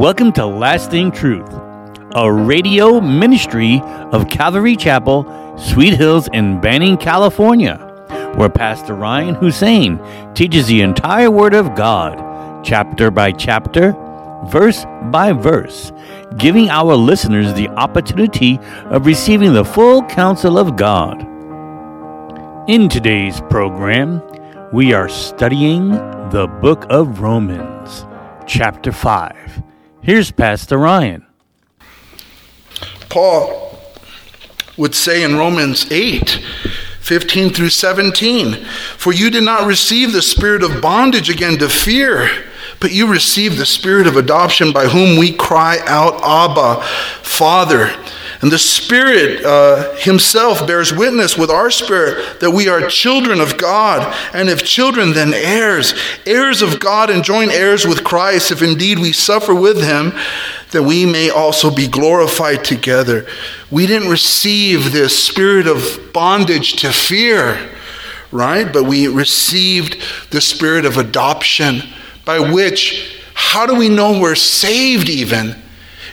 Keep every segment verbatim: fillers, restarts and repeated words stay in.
Welcome to Lasting Truth, a radio ministry of Calvary Chapel, Sweet Hills in Banning, California, where Pastor Ryan Hussein teaches the entire Word of God, chapter by chapter, verse by verse, giving our listeners the opportunity of receiving the full counsel of God. In today's program, we are studying the book of Romans, chapter five. Here's Pastor Ryan. Paul would say in Romans eight, fifteen through seventeen, "For you did not receive the spirit of bondage again to fear, but you received the spirit of adoption by whom we cry out, Abba, Father. And the Spirit uh, himself bears witness with our spirit that we are children of God. And if children, then heirs, heirs of God and joint heirs with Christ, if indeed we suffer with him, that we may also be glorified together." We didn't receive this spirit of bondage to fear, right? But we received the spirit of adoption, by which, how do we know we're saved even?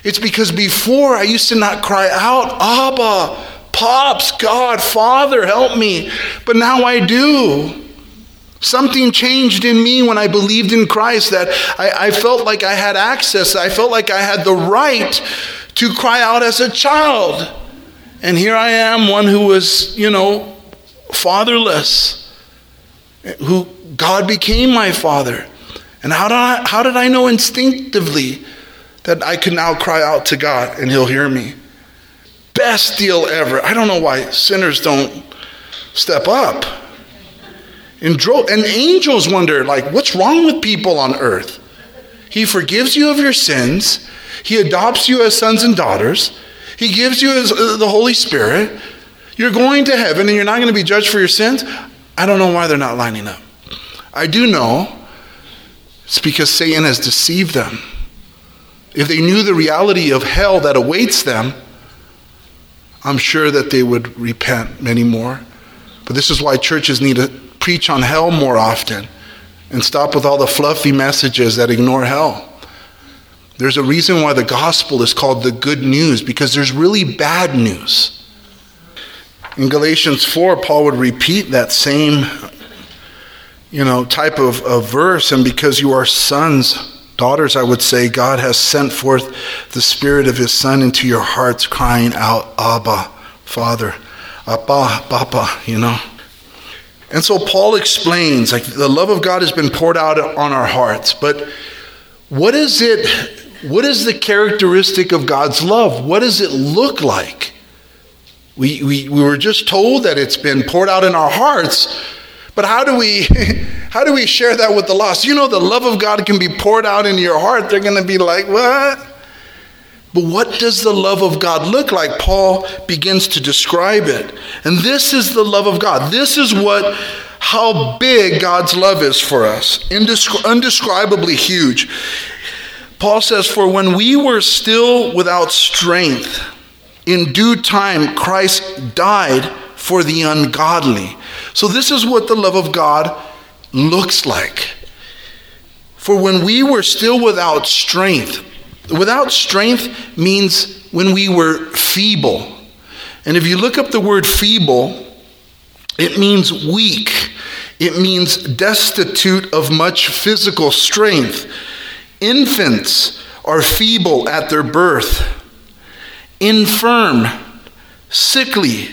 It's because before I used to not cry out, Abba, Pops, God, Father, help me. But now I do. Something changed in me when I believed in Christ, that I, I felt like I had access. I felt like I had the right to cry out as a child. And here I am, one who was, you know, fatherless, who God became my father. And how did I, how did I know instinctively that I can now cry out to God and he'll hear me? Best deal ever. I don't know why sinners don't step up. And, dro- and angels wonder, like, what's wrong with people on earth? He forgives you of your sins. He adopts you as sons and daughters. He gives you his, uh, the Holy Spirit. You're going to heaven and you're not going to be judged for your sins. I don't know why they're not lining up. I do know it's because Satan has deceived them. If they knew the reality of hell that awaits them, I'm sure that they would repent many more. But this is why churches need to preach on hell more often and stop with all the fluffy messages that ignore hell. There's a reason why the gospel is called the good news, because there's really bad news. In Galatians four, Paul would repeat that same, you know, type of, of verse, "And because you are sons, daughters," I would say, "God has sent forth the Spirit of His Son into your hearts, crying out, Abba, Father, Abba, Papa," you know. And so Paul explains, like, the love of God has been poured out on our hearts. But what is it, what is the characteristic of God's love? What does it look like? We, we, we were just told that it's been poured out in our hearts, but how do we how do we share that with the lost? You know, the love of God can be poured out into your heart. They're going to be like, what? But what does the love of God look like? Paul begins to describe it. And this is the love of God. This is what, how big God's love is for us. Indescri- indescribably huge. Paul says, "For when we were still without strength, in due time Christ died for the ungodly." So this is what the love of God looks like. "For when we were still without strength," without strength means when we were feeble. And if you look up the word feeble, it means weak. It means destitute of much physical strength. Infants are feeble at their birth. Infirm, sickly,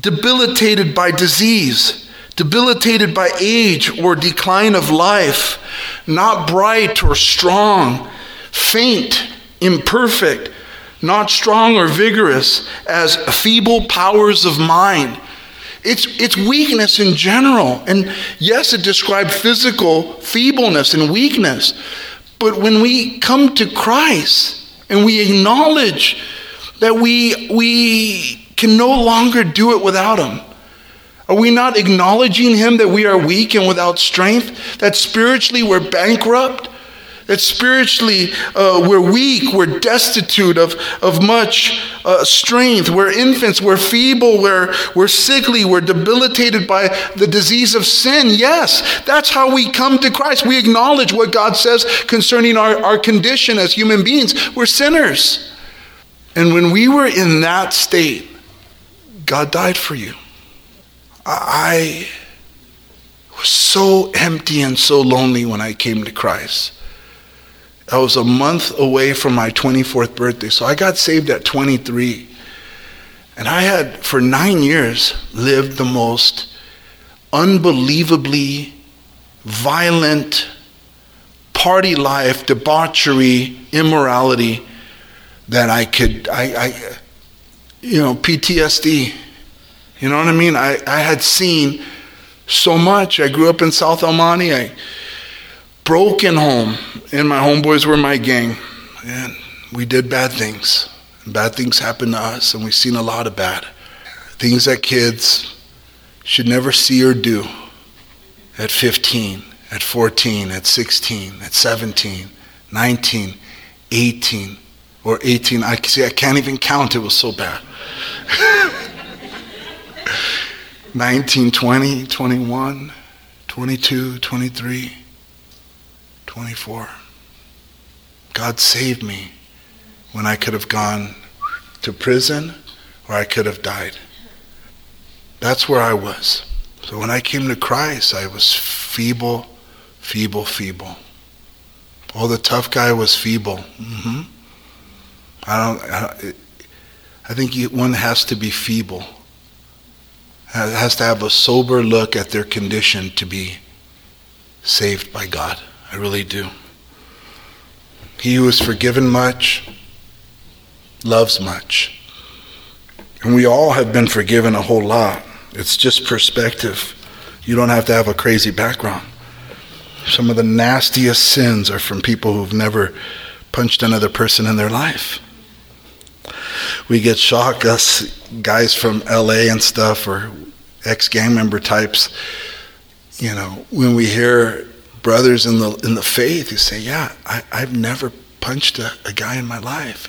debilitated by disease, debilitated by age or decline of life, not bright or strong, faint, imperfect, not strong or vigorous, as feeble powers of mind. It's it's weakness in general. And yes, it described physical feebleness and weakness. But when we come to Christ and we acknowledge that we we can no longer do it without him, are we not acknowledging him that we are weak and without strength? That spiritually we're bankrupt? That spiritually uh, we're weak, we're destitute of, of much uh, strength. We're infants, we're feeble, we're, we're sickly, we're debilitated by the disease of sin. Yes, that's how we come to Christ. We acknowledge what God says concerning our, our condition as human beings. We're sinners. And when we were in that state, God died for you. I was so empty and so lonely when I came to Christ. I was a month away from my twenty-fourth birthday. So I got saved at twenty-three. And I had, for nine years, lived the most unbelievably violent party life, debauchery, immorality that I could, I, I you know, P T S D. You know what I mean? I, I had seen so much. I grew up in South Almani. I broken home, and my homeboys were my gang, and we did bad things. Bad things happened to us, and we've seen a lot of bad things that kids should never see or do at fifteen, at fourteen, at sixteen, at seventeen, nineteen, eighteen, or eighteen. I see, I can't even count. It was so bad. nineteen, twenty, twenty-one, twenty-two, twenty-three. twenty-four. God saved me when I could have gone to prison or I could have died. That's where I was. So when I came to Christ, I was feeble, feeble, feeble. Oh, the tough guy was feeble. Mm-hmm. I don't. I, don't, I think one has to be feeble. Has to have a sober look at their condition to be saved by God. I really do. He who is forgiven much loves much. And we all have been forgiven a whole lot. It's just perspective. You don't have to have a crazy background. Some of the nastiest sins are from people who've never punched another person in their life. We get shocked, us guys from L A and stuff, or ex-gang member types, you know, when we hear brothers in the in the faith who say, yeah, I, I've never punched a, a guy in my life.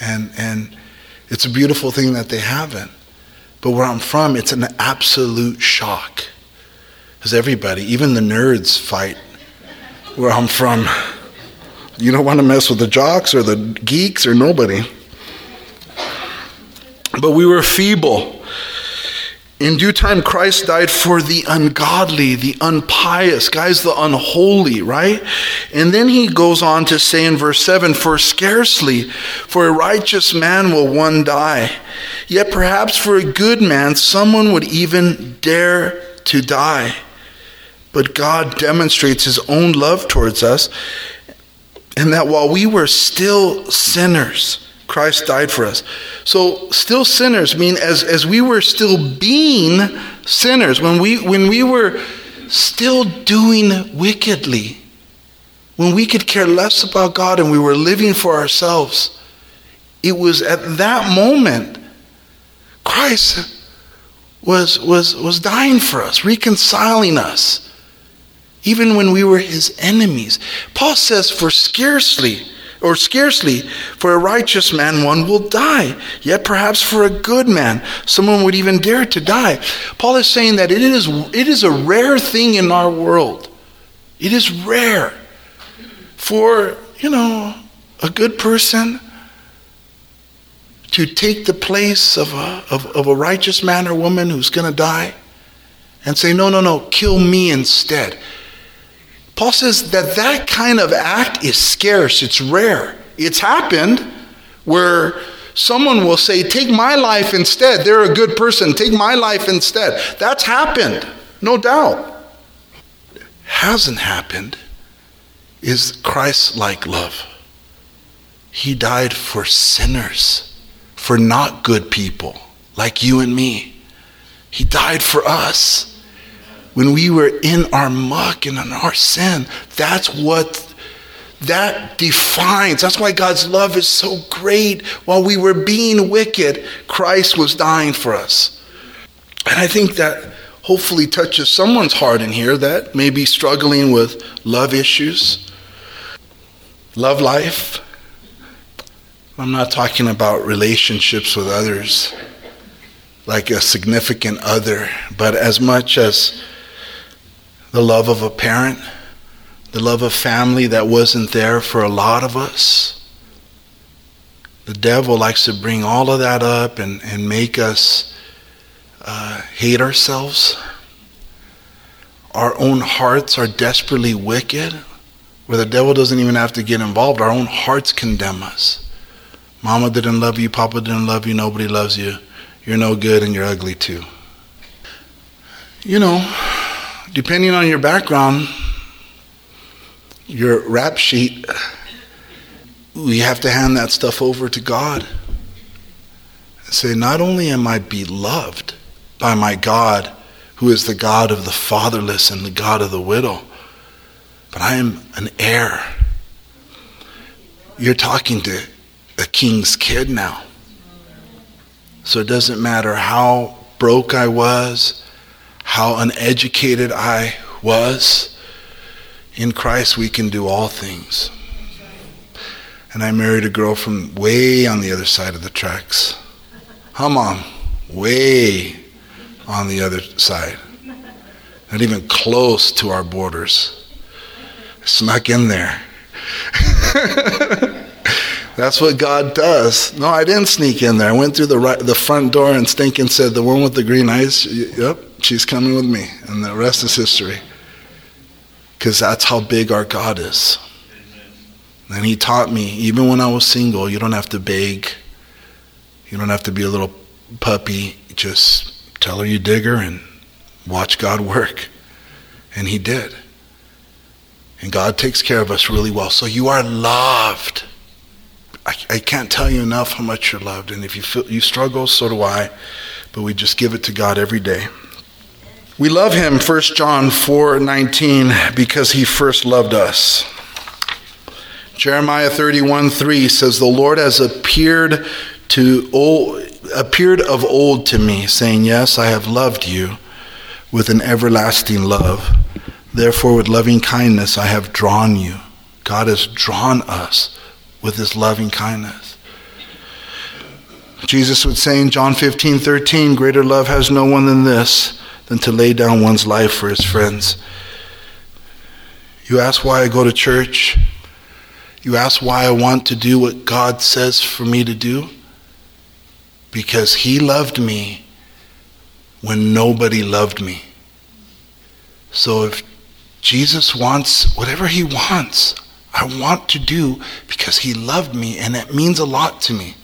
And and it's a beautiful thing that they haven't. But where I'm from, it's an absolute shock. Because everybody, even the nerds fight where I'm from. You don't want to mess with the jocks or the geeks or nobody. But we were feeble. In due time, Christ died for the ungodly, the unpious, guys, the unholy, right? And then he goes on to say in verse seven, for scarcely for a righteous man will one die, yet perhaps for a good man someone would even dare to die. But God demonstrates his own love towards us, and that while we were still sinners, Christ died for us. So still sinners mean as, as we were still being sinners, when we when we were still doing wickedly, when we could care less about God and we were living for ourselves, it was at that moment Christ was was was dying for us, reconciling us, even when we were his enemies. Paul says, for scarcely Or scarcely for a righteous man one will die, yet perhaps for a good man someone would even dare to die. Paul is saying that it is it is a rare thing in our world. It is rare for, you know, a good person to take the place of a, of, of a righteous man or woman who's going to die and say, no, no, no, kill me instead. Paul says that that kind of act is scarce. It's rare. It's happened where someone will say, take my life instead. They're a good person. Take my life instead. That's happened, no doubt. Hasn't happened is Christ-like love. He died for sinners, for not good people like you and me. He died for us. When we were in our muck and in our sin, that's what, that defines. That's why God's love is so great. While we were being wicked, Christ was dying for us. And I think that hopefully touches someone's heart in here that may be struggling with love issues. Love life. I'm not talking about relationships with others, like a significant other, but as much as the love of a parent, the love of family that wasn't there for a lot of us. The devil likes to bring all of that up and, and make us uh, hate ourselves. Our own hearts are desperately wicked, where the devil doesn't even have to get involved. Our own hearts condemn us. Mama didn't love you, Papa didn't love you, nobody loves you. You're no good and you're ugly too. You know, depending on your background, your rap sheet, we have to hand that stuff over to God and say, not only am I beloved by my God, who is the God of the fatherless and the God of the widow, but I am an heir. You're talking to a king's kid now. So it doesn't matter how broke I was, how uneducated I was, in Christ we can do all things. And I married a girl from way on the other side of the tracks. Huh, Mom? Way on the other side. Not even close to our borders. Snuck in there. That's what God does. No, I didn't sneak in there. I went through the right, the front door and stinking said, the one with the green eyes, yep, she's coming with me. And the rest is history. Because that's how big our God is. And he taught me, even when I was single, you don't have to beg. You don't have to be a little puppy. Just tell her you dig her and watch God work. And he did. And God takes care of us really well. So you are loved. I, I can't tell you enough how much you're loved. And if you feel you struggle, so do I. But we just give it to God every day. We love him, First John four nineteen, because he first loved us. Jeremiah thirty-one three says, the Lord has appeared to old, appeared of old to me, saying, yes, I have loved you with an everlasting love. Therefore, with loving kindness, I have drawn you. God has drawn us with his loving kindness. Jesus would say in John fifteen thirteen, greater love has no one than this, than to lay down one's life for his friends. You ask why I go to church? You ask why I want to do what God says for me to do? Because he loved me when nobody loved me. So if Jesus wants whatever he wants, I want to do because he loved me, and that means a lot to me.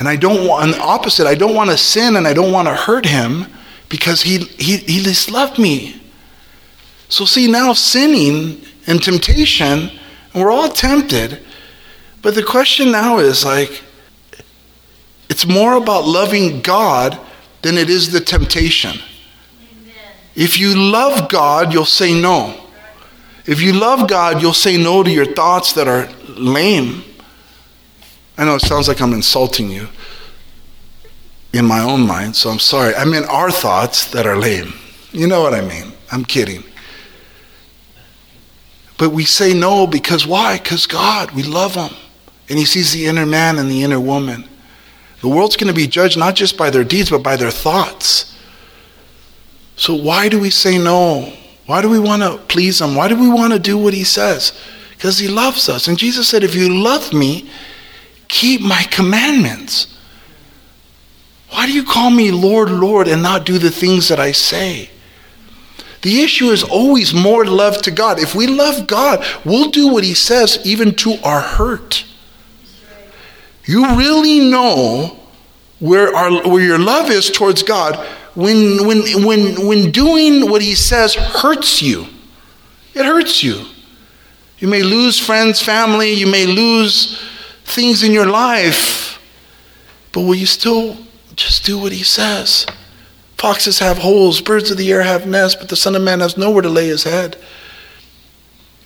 And I don't want, on the opposite, I don't want to sin and I don't want to hurt him because he, he, he just loved me. So see, now sinning and temptation, and we're all tempted. But the question now is like, it's more about loving God than it is the temptation. Amen. If you love God, you'll say no. If you love God, you'll say no to your thoughts that are lame. I know it sounds like I'm insulting you in my own mind, so I'm sorry. I mean our thoughts that are lame. You know what I mean. I'm kidding. But we say no because why? Because God, we love him. And he sees the inner man and the inner woman. The world's going to be judged not just by their deeds, but by their thoughts. So why do we say no? Why do we want to please him? Why do we want to do what he says? Because he loves us. And Jesus said, if you love me, keep my commandments. Why do you call me Lord, Lord, and not do the things that I say? The issue is always more love to God. If we love God, we'll do what he says even to our hurt. You really know where our where your love is towards God when when when when doing what he says hurts you. It hurts you. You may lose friends, family, you may lose things in your life, but will you still just do what he says? Foxes have holes, birds of the air have nests, but the Son of Man has nowhere to lay his head.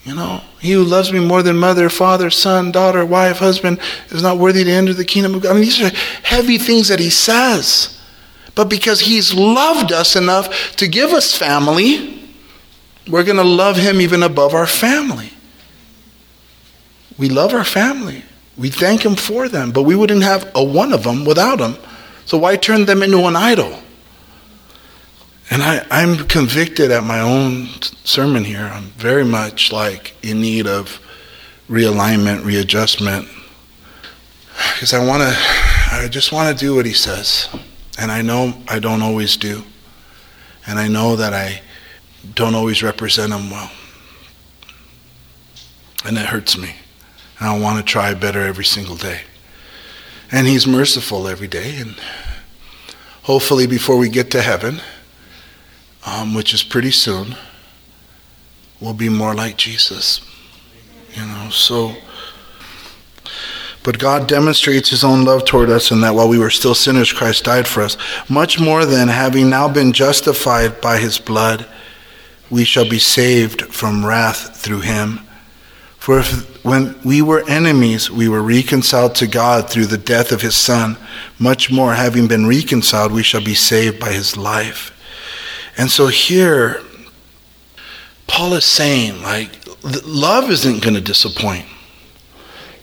You know, he who loves me more than mother, father, son, daughter, wife, husband is not worthy to enter the kingdom of God. I mean, these are heavy things that he says. But because he's loved us enough to give us family, we're going to love him even above our family. We love our family. We thank Him for them, but we wouldn't have a one of them without Him. So why turn them into an idol? And I, I'm convicted at my own sermon here. I'm very much like in need of realignment, readjustment. Because I want to, I just want to do what He says. And I know I don't always do. And I know that I don't always represent Him well. And it hurts me. And I want to try better every single day. And He's merciful every day. And hopefully before we get to heaven, um, which is pretty soon, we'll be more like Jesus. You know, so... But God demonstrates His own love toward us in that while we were still sinners, Christ died for us. Much more than, having now been justified by His blood, we shall be saved from wrath through Him. For if when we were enemies, we were reconciled to God through the death of His Son. Much more, having been reconciled, we shall be saved by His life. And so here, Paul is saying, like, love isn't going to disappoint,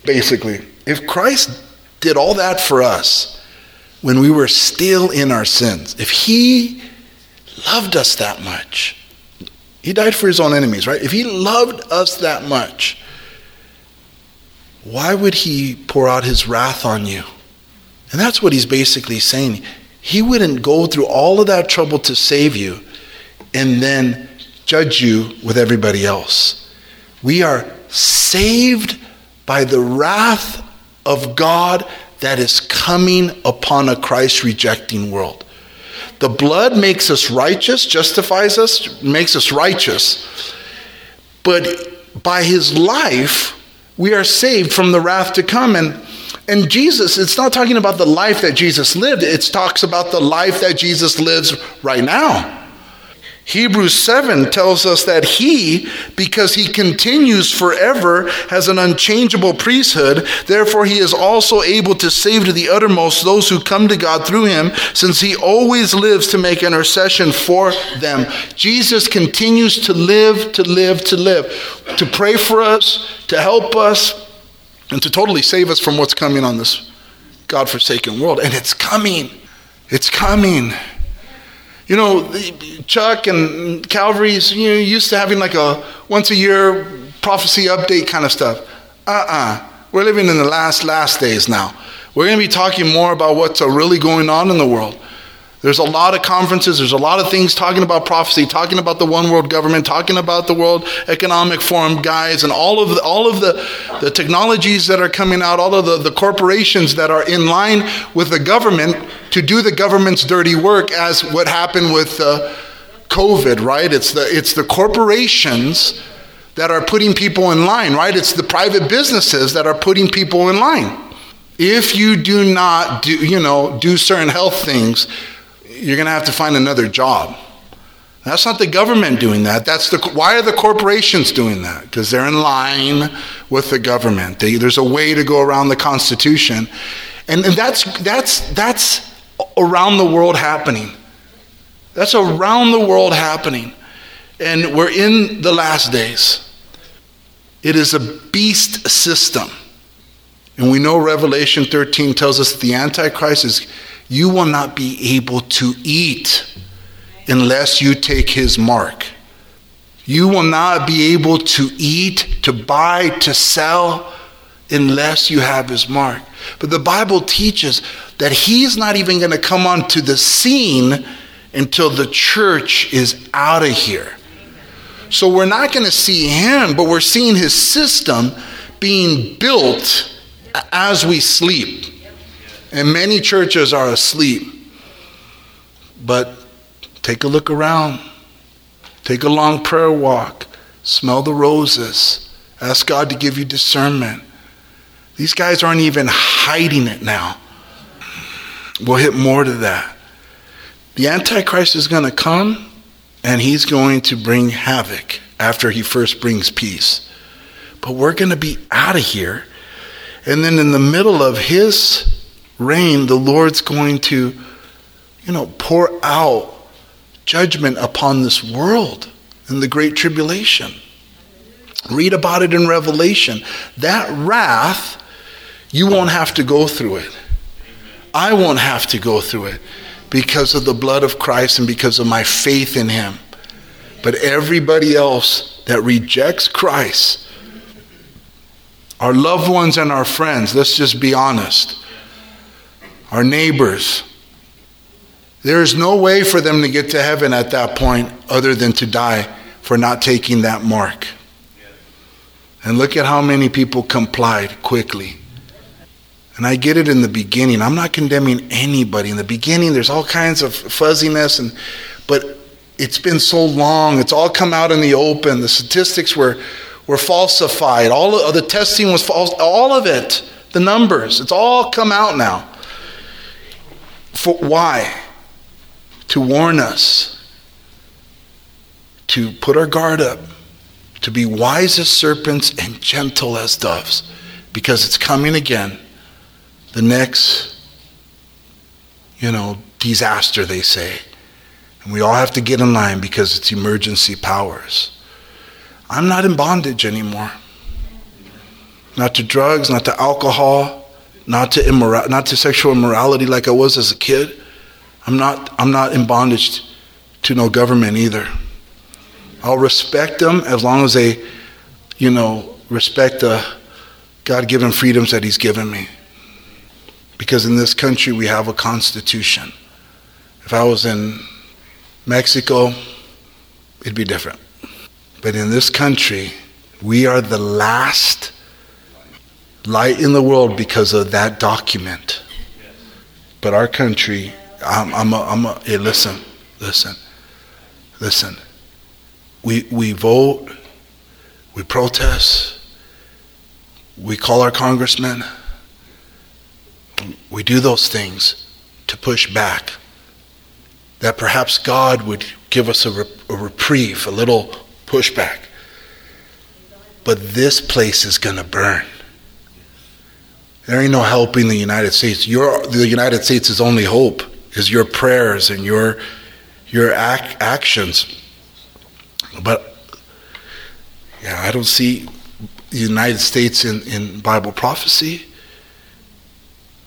basically. If Christ did all that for us when we were still in our sins, if He loved us that much, He died for His own enemies, right? If He loved us that much, why would He pour out His wrath on you? And that's what he's basically saying. He wouldn't go through all of that trouble to save you and then judge you with everybody else. We are saved by the wrath of of God that is coming upon a Christ-rejecting world. The blood makes us righteous, justifies us, makes us righteous. But by His life, we are saved from the wrath to come. And, and Jesus, it's not talking about the life that Jesus lived. It talks about the life that Jesus lives right now. Hebrews seven tells us that He, because He continues forever, has an unchangeable priesthood. Therefore, He is also able to save to the uttermost those who come to God through Him, since He always lives to make intercession for them. Jesus continues to live, to live, to live, to pray for us, to help us, and to totally save us from what's coming on this God-forsaken world. And it's coming. It's coming. You know, Chuck and Calvary's, you know, used to having like a once-a-year prophecy update kind of stuff. Uh-uh. We're living in the last, last days now. We're going to be talking more about what's really going on in the world. There's a lot of conferences. There's a lot of things talking about prophecy, talking about the one world government, talking about the World Economic Forum guys, and all of the, all of the, the technologies that are coming out, all of the, the corporations that are in line with the government to do the government's dirty work, as what happened with uh, COVID, right? It's the it's the corporations that are putting people in line, right? It's the private businesses that are putting people in line. If you do not do, you know, do certain health things, you're going to have to find another job. That's not the government doing that. That's the why are the corporations doing that? Because they're in line with the government. They, there's a way to go around the Constitution. And, and that's that's that's around the world happening. That's around the world happening. And we're in the last days. It is a beast system. And we know Revelation thirteen tells us that the Antichrist is, you will not be able to eat unless you take his mark. You will not be able to eat, to buy, to sell, unless you have his mark. But the Bible teaches that he's not even going to come onto the scene until the church is out of here. So we're not going to see him, but we're seeing his system being built as we sleep. And many churches are asleep. But take a look around. Take a long prayer walk. Smell the roses. Ask God to give you discernment. These guys aren't even hiding it now. We'll hit more to that. The Antichrist is going to come, and he's going to bring havoc after he first brings peace. But we're going to be out of here. And then in the middle of his reign, the Lord's going to, you know, pour out judgment upon this world in the Great Tribulation. Read about it in Revelation. That wrath, you won't have to go through it. I won't have to go through it because of the blood of Christ and because of my faith in him. But everybody else that rejects Christ, our loved ones and our friends, let's just be honest, our neighbors, there is no way for them to get to heaven at that point other than to die for not taking that mark. And look at how many people complied quickly. And I get it in the beginning. I'm not condemning anybody. In the beginning, there's all kinds of fuzziness, and but it's been so long. It's all come out in the open. The statistics were, were falsified. All of, the testing was false. All of it, the numbers, it's all come out now. For why? To warn us, to put our guard up, to be wise as serpents and gentle as doves, because it's coming again. The next, you know, disaster, they say. And we all have to get in line because it's emergency powers. I'm not in bondage anymore. Not to drugs, not to alcohol, not to immora- not to sexual immorality like I was as a kid. I'm not, I'm not in bondage to no government either. I'll respect them as long as they, you know, respect the God-given freedoms that he's given me. Because in this country we have a constitution. If I was in Mexico, it'd be different. But in this country, we are the last light in the world because of that document. But our country, I'm, I'm, a, I'm a, hey, listen, listen, listen. We we vote, we protest, we call our congressmen. We do those things to push back, that perhaps God would give us a, rep- a reprieve, a little pushback. But this place is going to burn. There ain't no helping the United States. Your, the United States is only hope, is your prayers and your, your ac- actions. But yeah, I don't see the United States in, in Bible prophecy.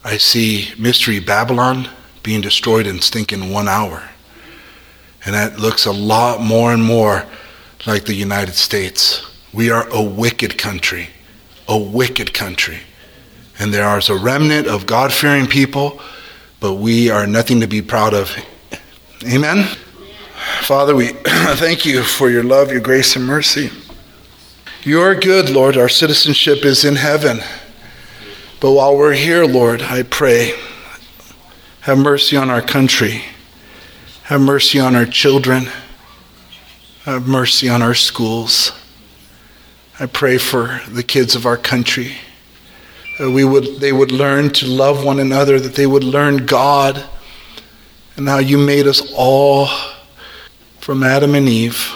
I see Mystery Babylon being destroyed in stinking one hour. And that looks a lot more and more like the United States. We are a wicked country, a wicked country. And there is a remnant of God-fearing people, but we are nothing to be proud of. Amen? Father, we thank you for your love, your grace, and mercy. You are good, Lord. Our citizenship is in heaven. But while we're here, Lord, I pray, have mercy on our country. Have mercy on our children. Have mercy on our schools. I pray for the kids of our country. That we would, they would learn to love one another, that they would learn God and how you made us all from Adam and Eve,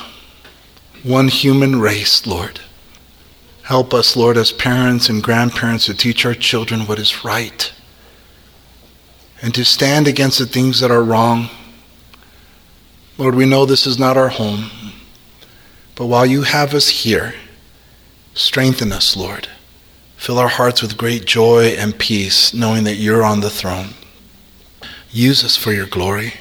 one human race, Lord. Help us, Lord, as parents and grandparents to teach our children what is right and to stand against the things that are wrong. Lord, we know this is not our home, but while you have us here, strengthen us, Lord. Fill our hearts with great joy and peace, knowing that you're on the throne. Use us for your glory.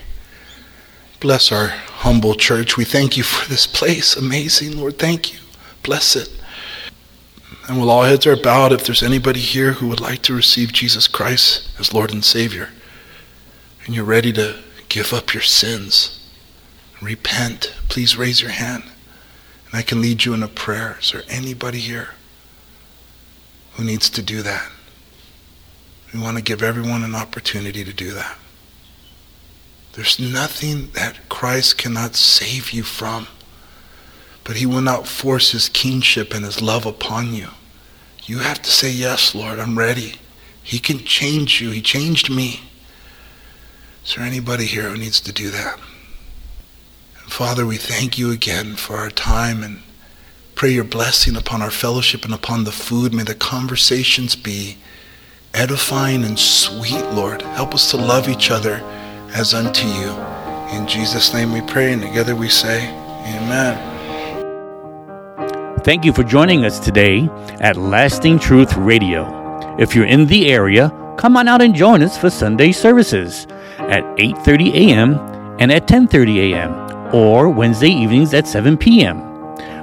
Bless our humble church. We thank you for this place. Amazing, Lord. Thank you. Bless it. And while all heads are bowed, if there's anybody here who would like to receive Jesus Christ as Lord and Savior, and you're ready to give up your sins, repent, please raise your hand, and I can lead you in a prayer. Is there anybody here who needs to do that? We want to give everyone an opportunity to do that. There's nothing that Christ cannot save you from. But he will not force his kingship and his love upon you. You have to say, yes, Lord, I'm ready. He can change you. He changed me. Is there anybody here who needs to do that? And Father, we thank you again for our time and pray your blessing upon our fellowship and upon the food. May the conversations be edifying and sweet, Lord. Help us to love each other as unto you. In Jesus' name we pray, and together we say, amen. Thank you for joining us today at Lasting Truth Radio. If you're in the area, come on out and join us for Sunday services at eight thirty a.m. and at ten thirty a.m. or Wednesday evenings at seven p.m.